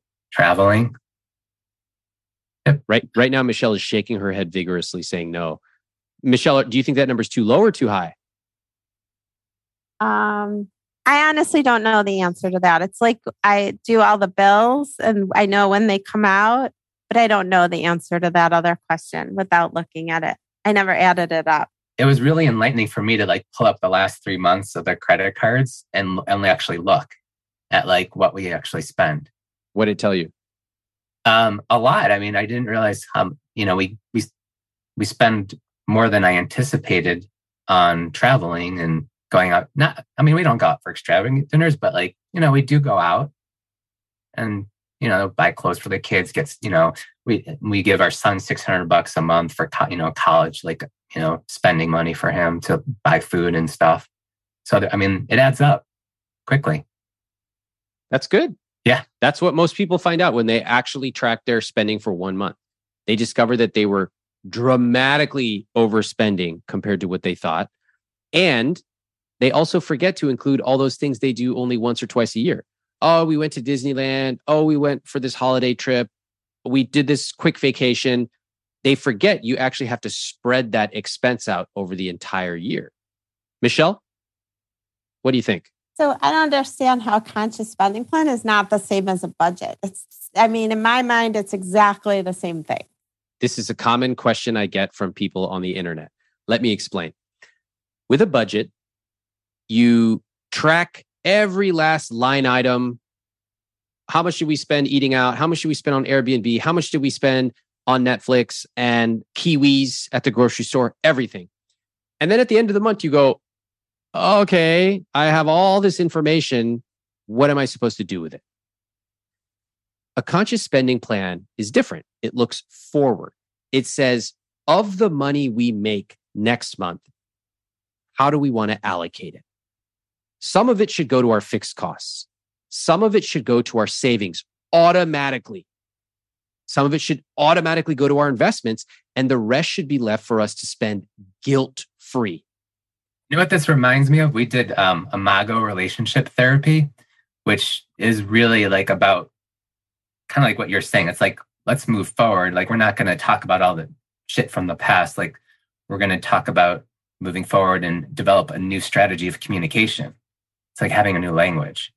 Yep. Right now, Michelle is shaking her head vigorously, saying no. Michelle, do you think that number is too low or too high? I honestly don't know the answer to that. It's like I do all the bills and I know when they come out, but I don't know the answer to that other question without looking at it. I never added it up. It was really enlightening for me to like pull up the last 3 months of the credit cards and only actually look at like what we actually spend. What did it tell you? A lot. I didn't realize how, we spend more than I anticipated on traveling and going out. We don't go out for extravagant dinners, but like, we do go out and, buy clothes for the kids. We give our son $600 a month for, college, spending money for him to buy food and stuff. So, it adds up quickly. That's good. Yeah. That's what most people find out when they actually track their spending for 1 month. They discover that they were dramatically overspending compared to what they thought. And they also forget to include all those things they do only once or twice a year. Oh, we went to Disneyland. Oh, we went for this holiday trip. We did this quick vacation. They forget you actually have to spread that expense out over the entire year. Michelle, what do you think? So I don't understand how conscious spending plan is not the same as a budget. In my mind, it's exactly the same thing. This is a common question I get from people on the internet. Let me explain. With a budget, you track every last line item. How much should we spend eating out? How much should we spend on Airbnb? How much did we spend on Netflix and kiwis at the grocery store, everything. And then at the end of the month, you go, okay, I have all this information. What am I supposed to do with it? A conscious spending plan is different. It looks forward. It says, of the money we make next month, how do we want to allocate it? Some of it should go to our fixed costs. Some of it should go to our savings automatically. Some of it should automatically go to our investments, and the rest should be left for us to spend guilt-free. You know what this reminds me of? We did Imago Relationship Therapy, which is really like about kind of like what you're saying. It's like, let's move forward. Like, we're not going to talk about all the shit from the past. Like, we're going to talk about moving forward and develop a new strategy of communication. It's like having a new language.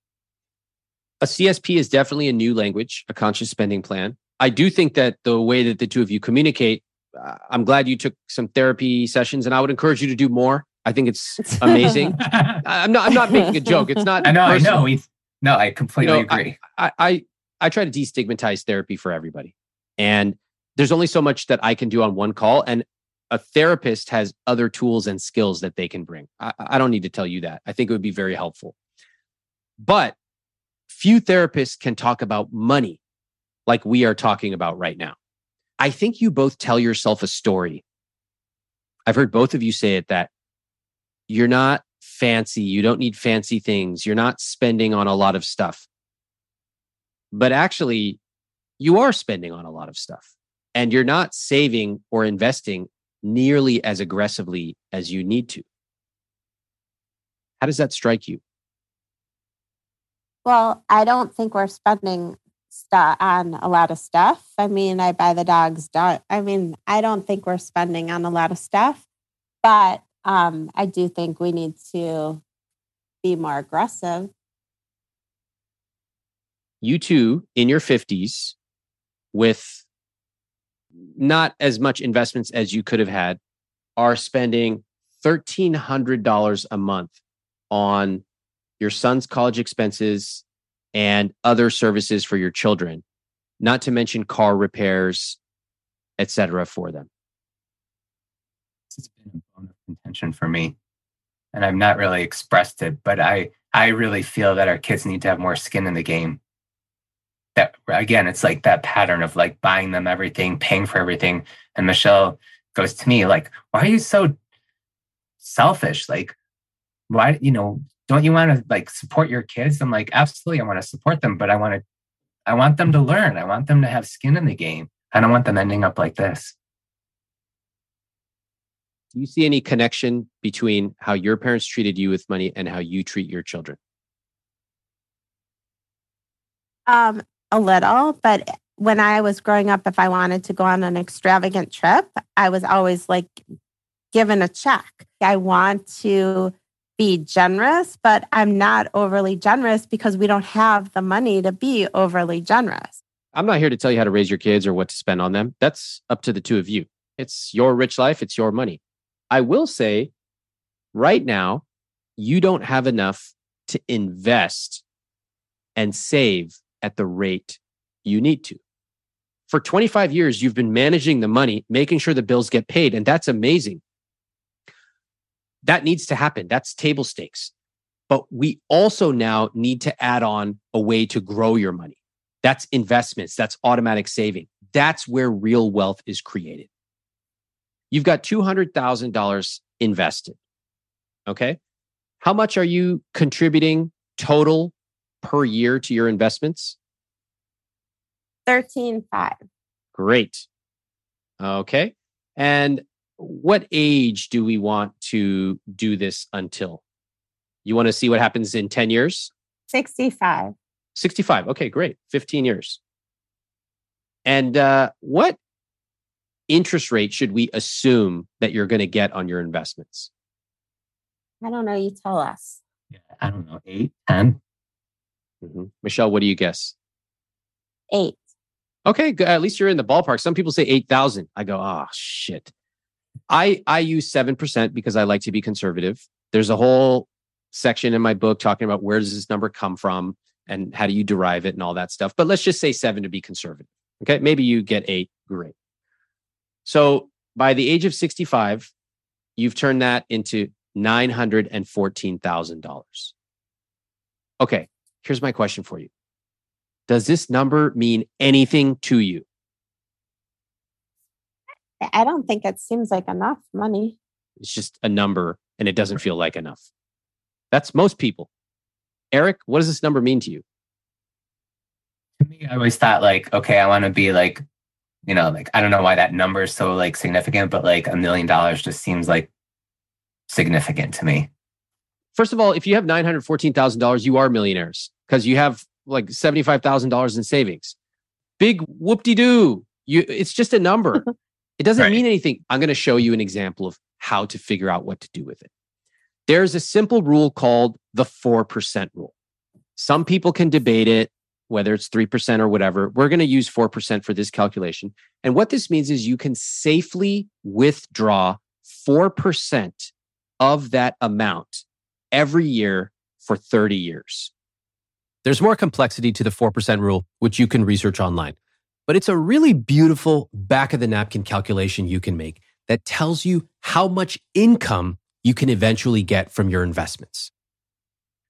A CSP is definitely a new language, a conscious spending plan. I do think that the way that the two of you communicate, I'm glad you took some therapy sessions, and I would encourage you to do more. I think it's amazing. I'm not making a joke. It's not. I know. No, I completely agree. I try to destigmatize therapy for everybody. And there's only so much that I can do on one call. And a therapist has other tools and skills that they can bring. I don't need to tell you that. I think it would be very helpful. But few therapists can talk about money like we are talking about right now. I think you both tell yourself a story. I've heard both of you say it, that you're not fancy. You don't need fancy things. You're not spending on a lot of stuff. But actually, you are spending on a lot of stuff, and you're not saving or investing nearly as aggressively as you need to. How does that strike you? Well, I don't think we're spending on a lot of stuff. I mean, I buy the dog's dog. I mean, I don't think we're spending on a lot of stuff, but I do think we need to be more aggressive. You two in your 50s with not as much investments as you could have had are spending $1,300 a month on your son's college expenses and other services for your children, not to mention car repairs, etc. for them. This has been a bone of contention for me, and I've not really expressed it, but I really feel that our kids need to have more skin in the game. That, again, it's like that pattern of like buying them everything, paying for everything. And Michelle goes to me like, why are you so selfish? Like, why, don't you want to like support your kids? I'm like, absolutely, I want to support them, but I want them to learn. I want them to have skin in the game. I don't want them ending up like this. Do you see any connection between how your parents treated you with money and how you treat your children? A little, but when I was growing up, if I wanted to go on an extravagant trip, I was always like given a check. I want to be generous, but I'm not overly generous because we don't have the money to be overly generous. I'm not here to tell you how to raise your kids or what to spend on them. That's up to the two of you. It's your rich life. It's your money. I will say right now, you don't have enough to invest and save at the rate you need to. For 25 years, you've been managing the money, making sure the bills get paid, and that's amazing. That needs to happen. That's table stakes. But we also now need to add on a way to grow your money. That's investments. That's automatic saving. That's where real wealth is created. You've got $200,000 invested, okay? How much are you contributing total per year to your investments? 13.5. Great. Okay. And what age do we want to do this until? You want to see what happens in 10 years? 65. 65. Okay, great. 15 years. And what interest rate should we assume that you're going to get on your investments? I don't know. You tell us. Yeah, I don't know. 8, 10. Mm-hmm. Michelle, what do you guess? 8. Okay, at least you're in the ballpark. Some people say 8,000. I go, oh, shit. I use 7% because I like to be conservative. There's a whole section in my book talking about where does this number come from and how do you derive it and all that stuff. But let's just say 7 to be conservative. Okay, maybe you get 8. Great. So by the age of 65, you've turned that into $914,000. Okay, here's my question for you. Does this number mean anything to you? I don't think it seems like enough money. It's just a number and it doesn't feel like enough. That's most people. Eric, what does this number mean to you? To me, I always thought like, okay, I want to be like, you know, like, I don't know why that number is so like significant, but like $1 million just seems like significant to me. First of all, if you have $914,000, you are millionaires because you have like $75,000 in savings. Big whoop-de-doo. It's just a number. It doesn't mean anything. I'm going to show you an example of how to figure out what to do with it. There's a simple rule called the 4% rule. Some people can debate it, whether it's 3% or whatever. We're going to use 4% for this calculation. And what this means is you can safely withdraw 4% of that amount every year for 30 years. There's more complexity to the 4% rule, which you can research online. But it's a really beautiful back-of-the-napkin calculation you can make that tells you how much income you can eventually get from your investments.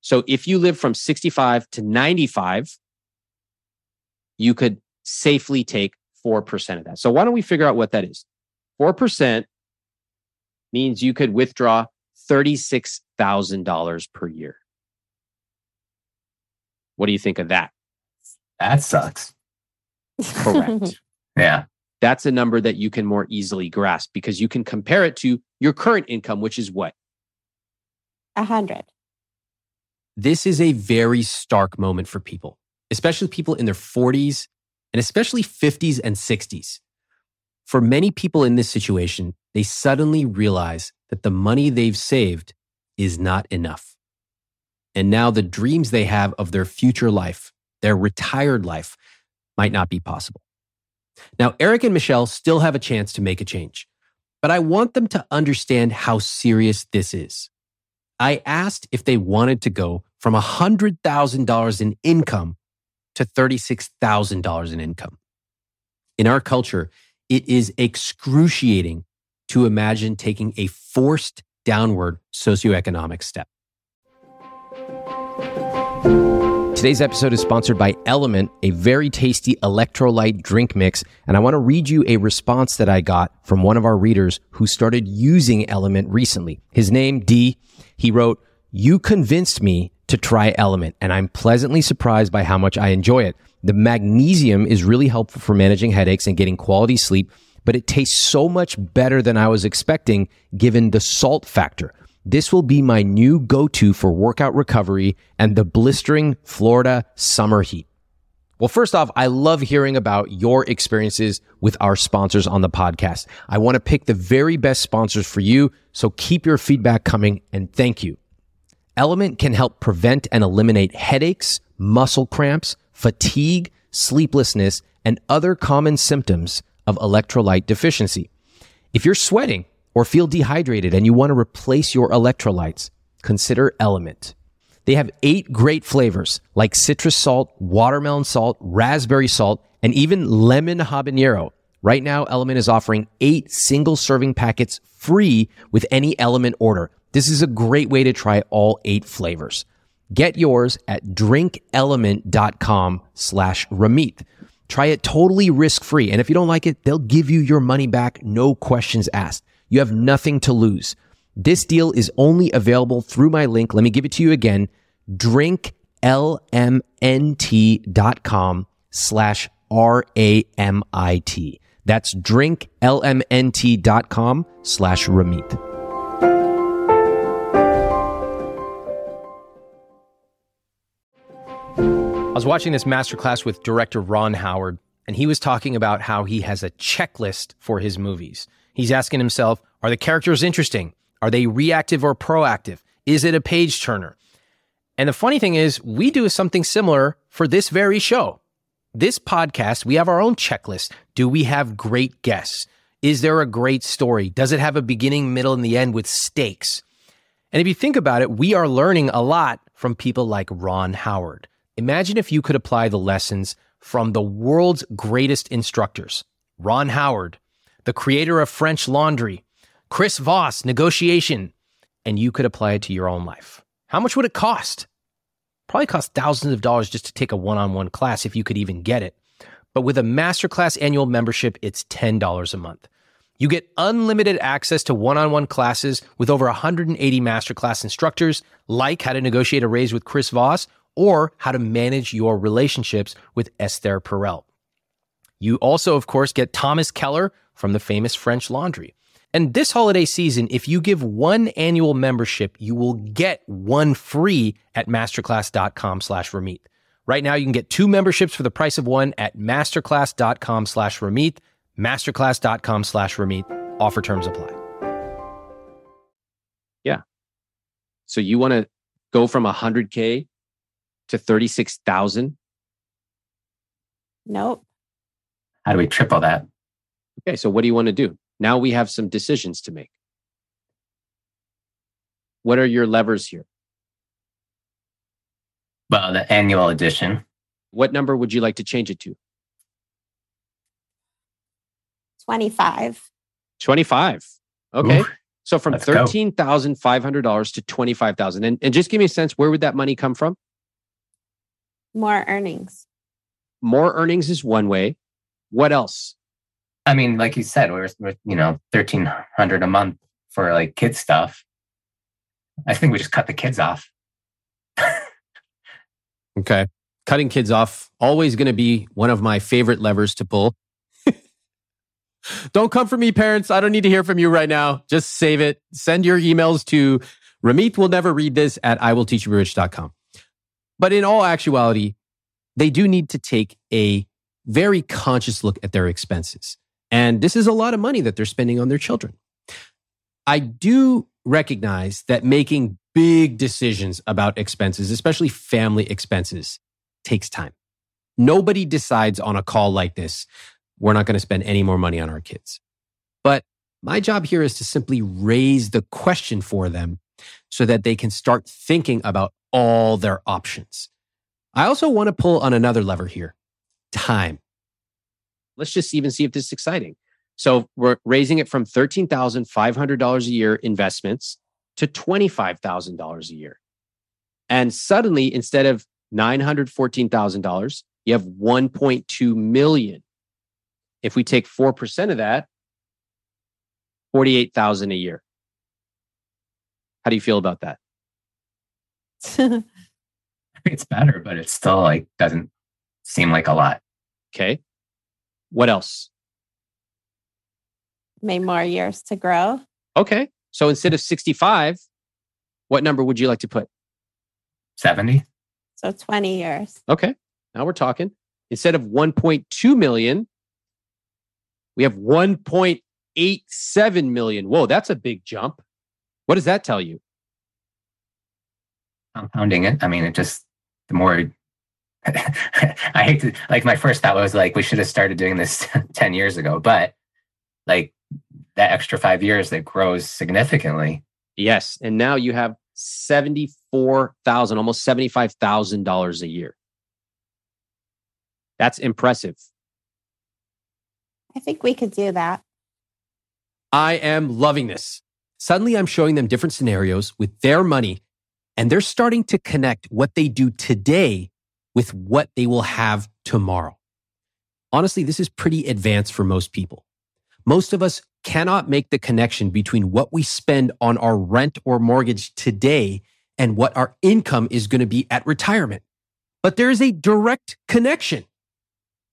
So if you live from 65 to 95, you could safely take 4% of that. So why don't we figure out what that is? 4% means you could withdraw $36,000 per year. What do you think of that? That sucks. Correct. Yeah. That's a number that you can more easily grasp because you can compare it to your current income, which is what? 100. This is a very stark moment for people, especially people in their 40s and especially 50s and 60s. For many people in this situation, they suddenly realize that the money they've saved is not enough. And now the dreams they have of their future life, their retired life, might not be possible. Now, Eric and Michelle still have a chance to make a change, but I want them to understand how serious this is. I asked if they wanted to go from $100,000 in income to $36,000 in income. In our culture, it is excruciating to imagine taking a forced downward socioeconomic step. Today's episode is sponsored by Element, a very tasty electrolyte drink mix. And I want to read you a response that I got from one of our readers who started using Element recently. His name, D, he wrote, "You convinced me to try Element, and I'm pleasantly surprised by how much I enjoy it. The magnesium is really helpful for managing headaches and getting quality sleep, but it tastes so much better than I was expecting given the salt factor. This will be my new go-to for workout recovery and the blistering Florida summer heat." Well, first off, I love hearing about your experiences with our sponsors on the podcast. I want to pick the very best sponsors for you, so keep your feedback coming, and thank you. Element can help prevent and eliminate headaches, muscle cramps, fatigue, sleeplessness, and other common symptoms of electrolyte deficiency. If you're sweating or feel dehydrated and you want to replace your electrolytes, consider Element. They have 8 great flavors like citrus salt, watermelon salt, raspberry salt, and even lemon habanero. Right now, Element is offering 8 single-serving packets free with any Element order. This is a great way to try all 8 flavors. Get yours at drinkelement.com/Ramit. Try it totally risk-free, and if you don't like it, they'll give you your money back, no questions asked. You have nothing to lose. This deal is only available through my link. Let me give it to you again. drinklmnt.com/RAMIT. That's drinklmnt.com/Ramit. I was watching this masterclass with director Ron Howard, and he was talking about how he has a checklist for his movies. He's asking himself, are the characters interesting? Are they reactive or proactive? Is it a page turner? And the funny thing is, we do something similar for this very show. This podcast, we have our own checklist. Do we have great guests? Is there a great story? Does it have a beginning, middle, and the end with stakes? And if you think about it, we are learning a lot from people like Ron Howard. Imagine if you could apply the lessons from the world's greatest instructors, Ron Howard, the creator of French Laundry, Chris Voss, Negotiation, and you could apply it to your own life. How much would it cost? Probably cost thousands of dollars just to take a one-on-one class if you could even get it. But with a Masterclass annual membership, it's $10 a month. You get unlimited access to one-on-one classes with over 180 Masterclass instructors, like how to negotiate a raise with Chris Voss or how to manage your relationships with Esther Perel. You also, of course, get Thomas Keller from the famous French Laundry. And this holiday season, if you give one annual membership, you will get one free at masterclass.com/Ramit. Right now, you can get two memberships for the price of one at masterclass.com/Ramit, masterclass.com/Ramit. Offer terms apply. Yeah. So you want to go from 100K to 36,000? Nope. How do we triple that? Okay. So what do you want to do? Now we have some decisions to make. What are your levers here? Well, the annual edition. What number would you like to change it to? 25. 25. Okay. Ooh, so from $13,500 to $25,000. And just give me a sense, where would that money come from? More earnings. More earnings is one way. What else? I mean, like you said, we're $1,300 a month for like kids stuff. I think we just cut the kids off. Okay. Cutting kids off, always going to be one of my favorite levers to pull. Don't come for me, parents. I don't need to hear from you right now. Just save it. Send your emails to Ramit will never read this at iwillteachyouberich.com. But in all actuality, they do need to take a very conscious look at their expenses. And this is a lot of money that they're spending on their children. I do recognize that making big decisions about expenses, especially family expenses, takes time. Nobody decides on a call like this, we're not going to spend any more money on our kids. But my job here is to simply raise the question for them so that they can start thinking about all their options. I also want to pull on another lever here, time. Let's just even see if this is exciting. So we're raising it from $13,500 a year investments to $25,000 a year. And suddenly, instead of $914,000, you have $1.2 million. If we take 4% of that, $48,000 a year. How do you feel about that? It's better, but it still like doesn't seem like a lot. Okay. What else? May more years to grow. Okay. So instead of 65, what number would you like to put? 70. So 20 years. Okay. Now we're talking. Instead of 1.2 million, we have 1.87 million. Whoa, that's a big jump. What does that tell you? Compounding it. I mean, it just, the more, I hate to, like my first thought was like, we should have started doing this 10 years ago, but like that extra 5 years that grows significantly. Yes. And now you have $74,000, almost $75,000 a year. That's impressive. I think we could do that. I am loving this. Suddenly I'm showing them different scenarios with their money, and they're starting to connect what they do today with what they will have tomorrow. Honestly, this is pretty advanced for most people. Most of us cannot make the connection between what we spend on our rent or mortgage today and what our income is going to be at retirement. But there is a direct connection.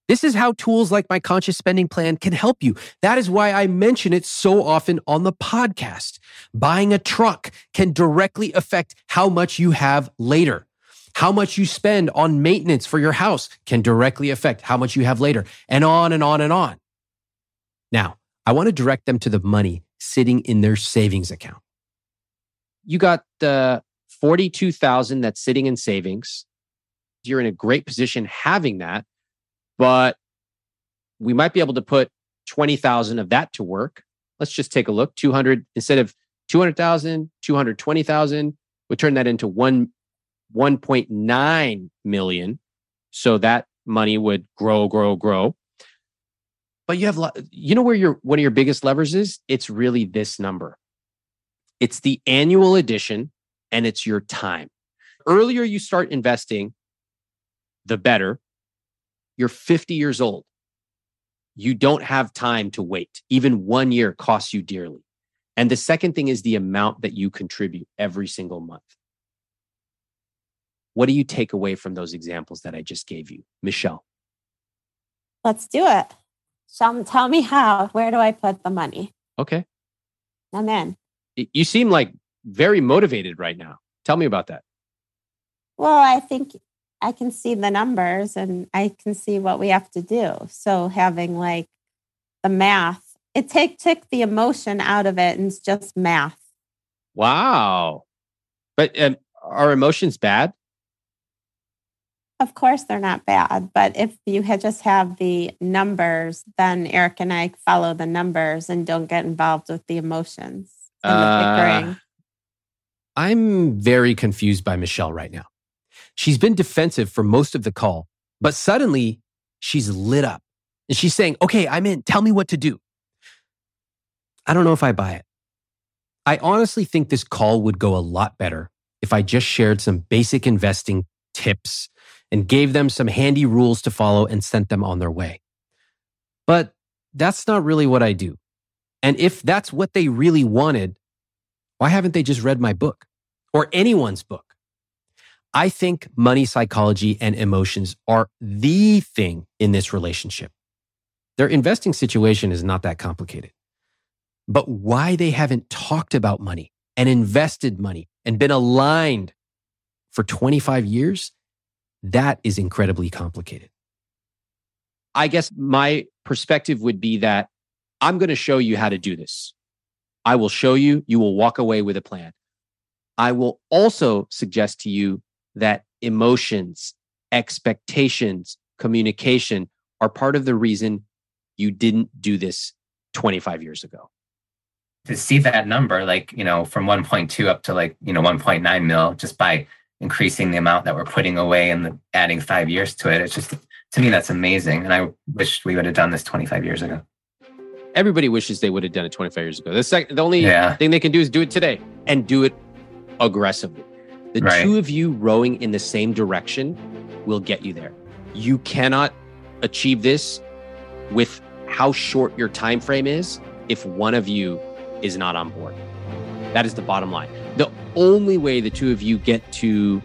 This is how tools like my Conscious Spending Plan can help you. That is why I mention it so often on the podcast. Buying a truck can directly affect how much you have later. How much you spend on maintenance for your house can directly affect how much you have later, and on and on and on. Now, I want to direct them to the money sitting in their savings account. You got the $42,000 that's sitting in savings. You're in a great position having that. But we might be able to put 20,000 of that to work. Let's just take a look. 200 instead of 200,000, 220,000. We turn that into 1.9 million. So that money would grow. But you have, you know, where your one of your biggest levers is? It's really this number. It's the annual addition and it's your time. Earlier you start investing, the better. You're 50 years old. You don't have time to wait. Even 1 year costs you dearly. And the second thing is the amount that you contribute every single month. What do you take away from those examples that I just gave you? Michelle. Let's do it. Tell me how. Where do I put the money? Okay. I'm in. You seem like very motivated right now. Tell me about that. Well, I think I can see the numbers and I can see what we have to do. So having like the math, it took the emotion out of it and it's just math. Wow. But are emotions bad? Of course, they're not bad. But if you just have the numbers, then Eric and I follow the numbers and don't get involved with the emotions and the figuring. I'm very confused by Michelle right now. She's been defensive for most of the call, but suddenly she's lit up and she's saying, okay, I'm in. Tell me what to do. I don't know if I buy it. I honestly think this call would go a lot better if I just shared some basic investing tips and gave them some handy rules to follow and sent them on their way. But that's not really what I do. And if that's what they really wanted, why haven't they just read my book or anyone's book? I think money psychology and emotions are the thing in this relationship. Their investing situation is not that complicated. But why they haven't talked about money and invested money and been aligned for 25 years, that is incredibly complicated. I guess my perspective would be that I'm going to show you how to do this. I will show you, you will walk away with a plan. I will also suggest to you that emotions, expectations, communication are part of the reason you didn't do this 25 years ago. To see that number, like, you know, from 1.2 up to like, you know, 1.9 mil, just by increasing the amount that we're putting away and adding 5 years to it. It's just, to me, that's amazing. And I wish we would have done this 25 years ago. Everybody wishes they would have done it 25 years ago. The only thing they can do is do it today and do it aggressively. The two of you rowing in the same direction will get you there. You cannot achieve this with how short your time frame is if one of you is not on board. That is the bottom line. The only way the two of you get to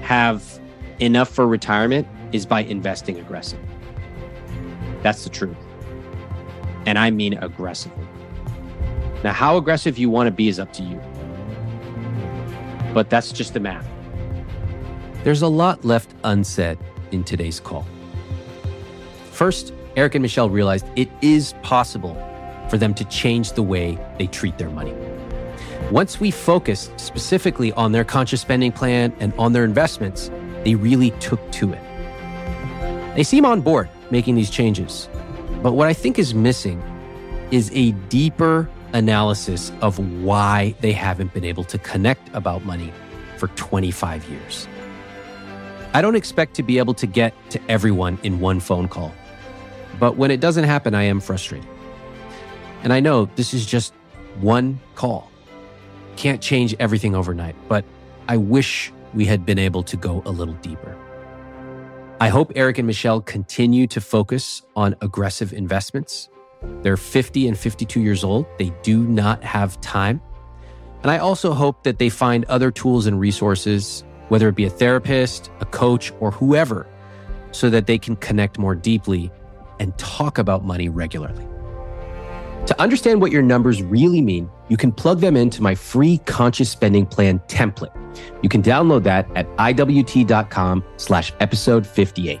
have enough for retirement is by investing aggressively. That's the truth. And I mean aggressively. Now, how aggressive you want to be is up to you. But that's just the math. There's a lot left unsaid in today's call. First, Eric and Michelle realized it is possible for them to change the way they treat their money. Once we focused specifically on their conscious spending plan and on their investments, they really took to it. They seem on board making these changes. But what I think is missing is a deeper analysis of why they haven't been able to connect about money for 25 years. I don't expect to be able to get to everyone in one phone call. But when it doesn't happen, I am frustrated. And I know this is just one call. Can't change everything overnight, but I wish we had been able to go a little deeper. I hope Eric and Michelle continue to focus on aggressive investments. They're 50 and 52 years old. They do not have time. And I also hope that they find other tools and resources, whether it be a therapist, a coach, or whoever, so that they can connect more deeply and talk about money regularly. To understand what your numbers really mean, you can plug them into my free Conscious Spending Plan template. You can download that at iwt.com/episode58.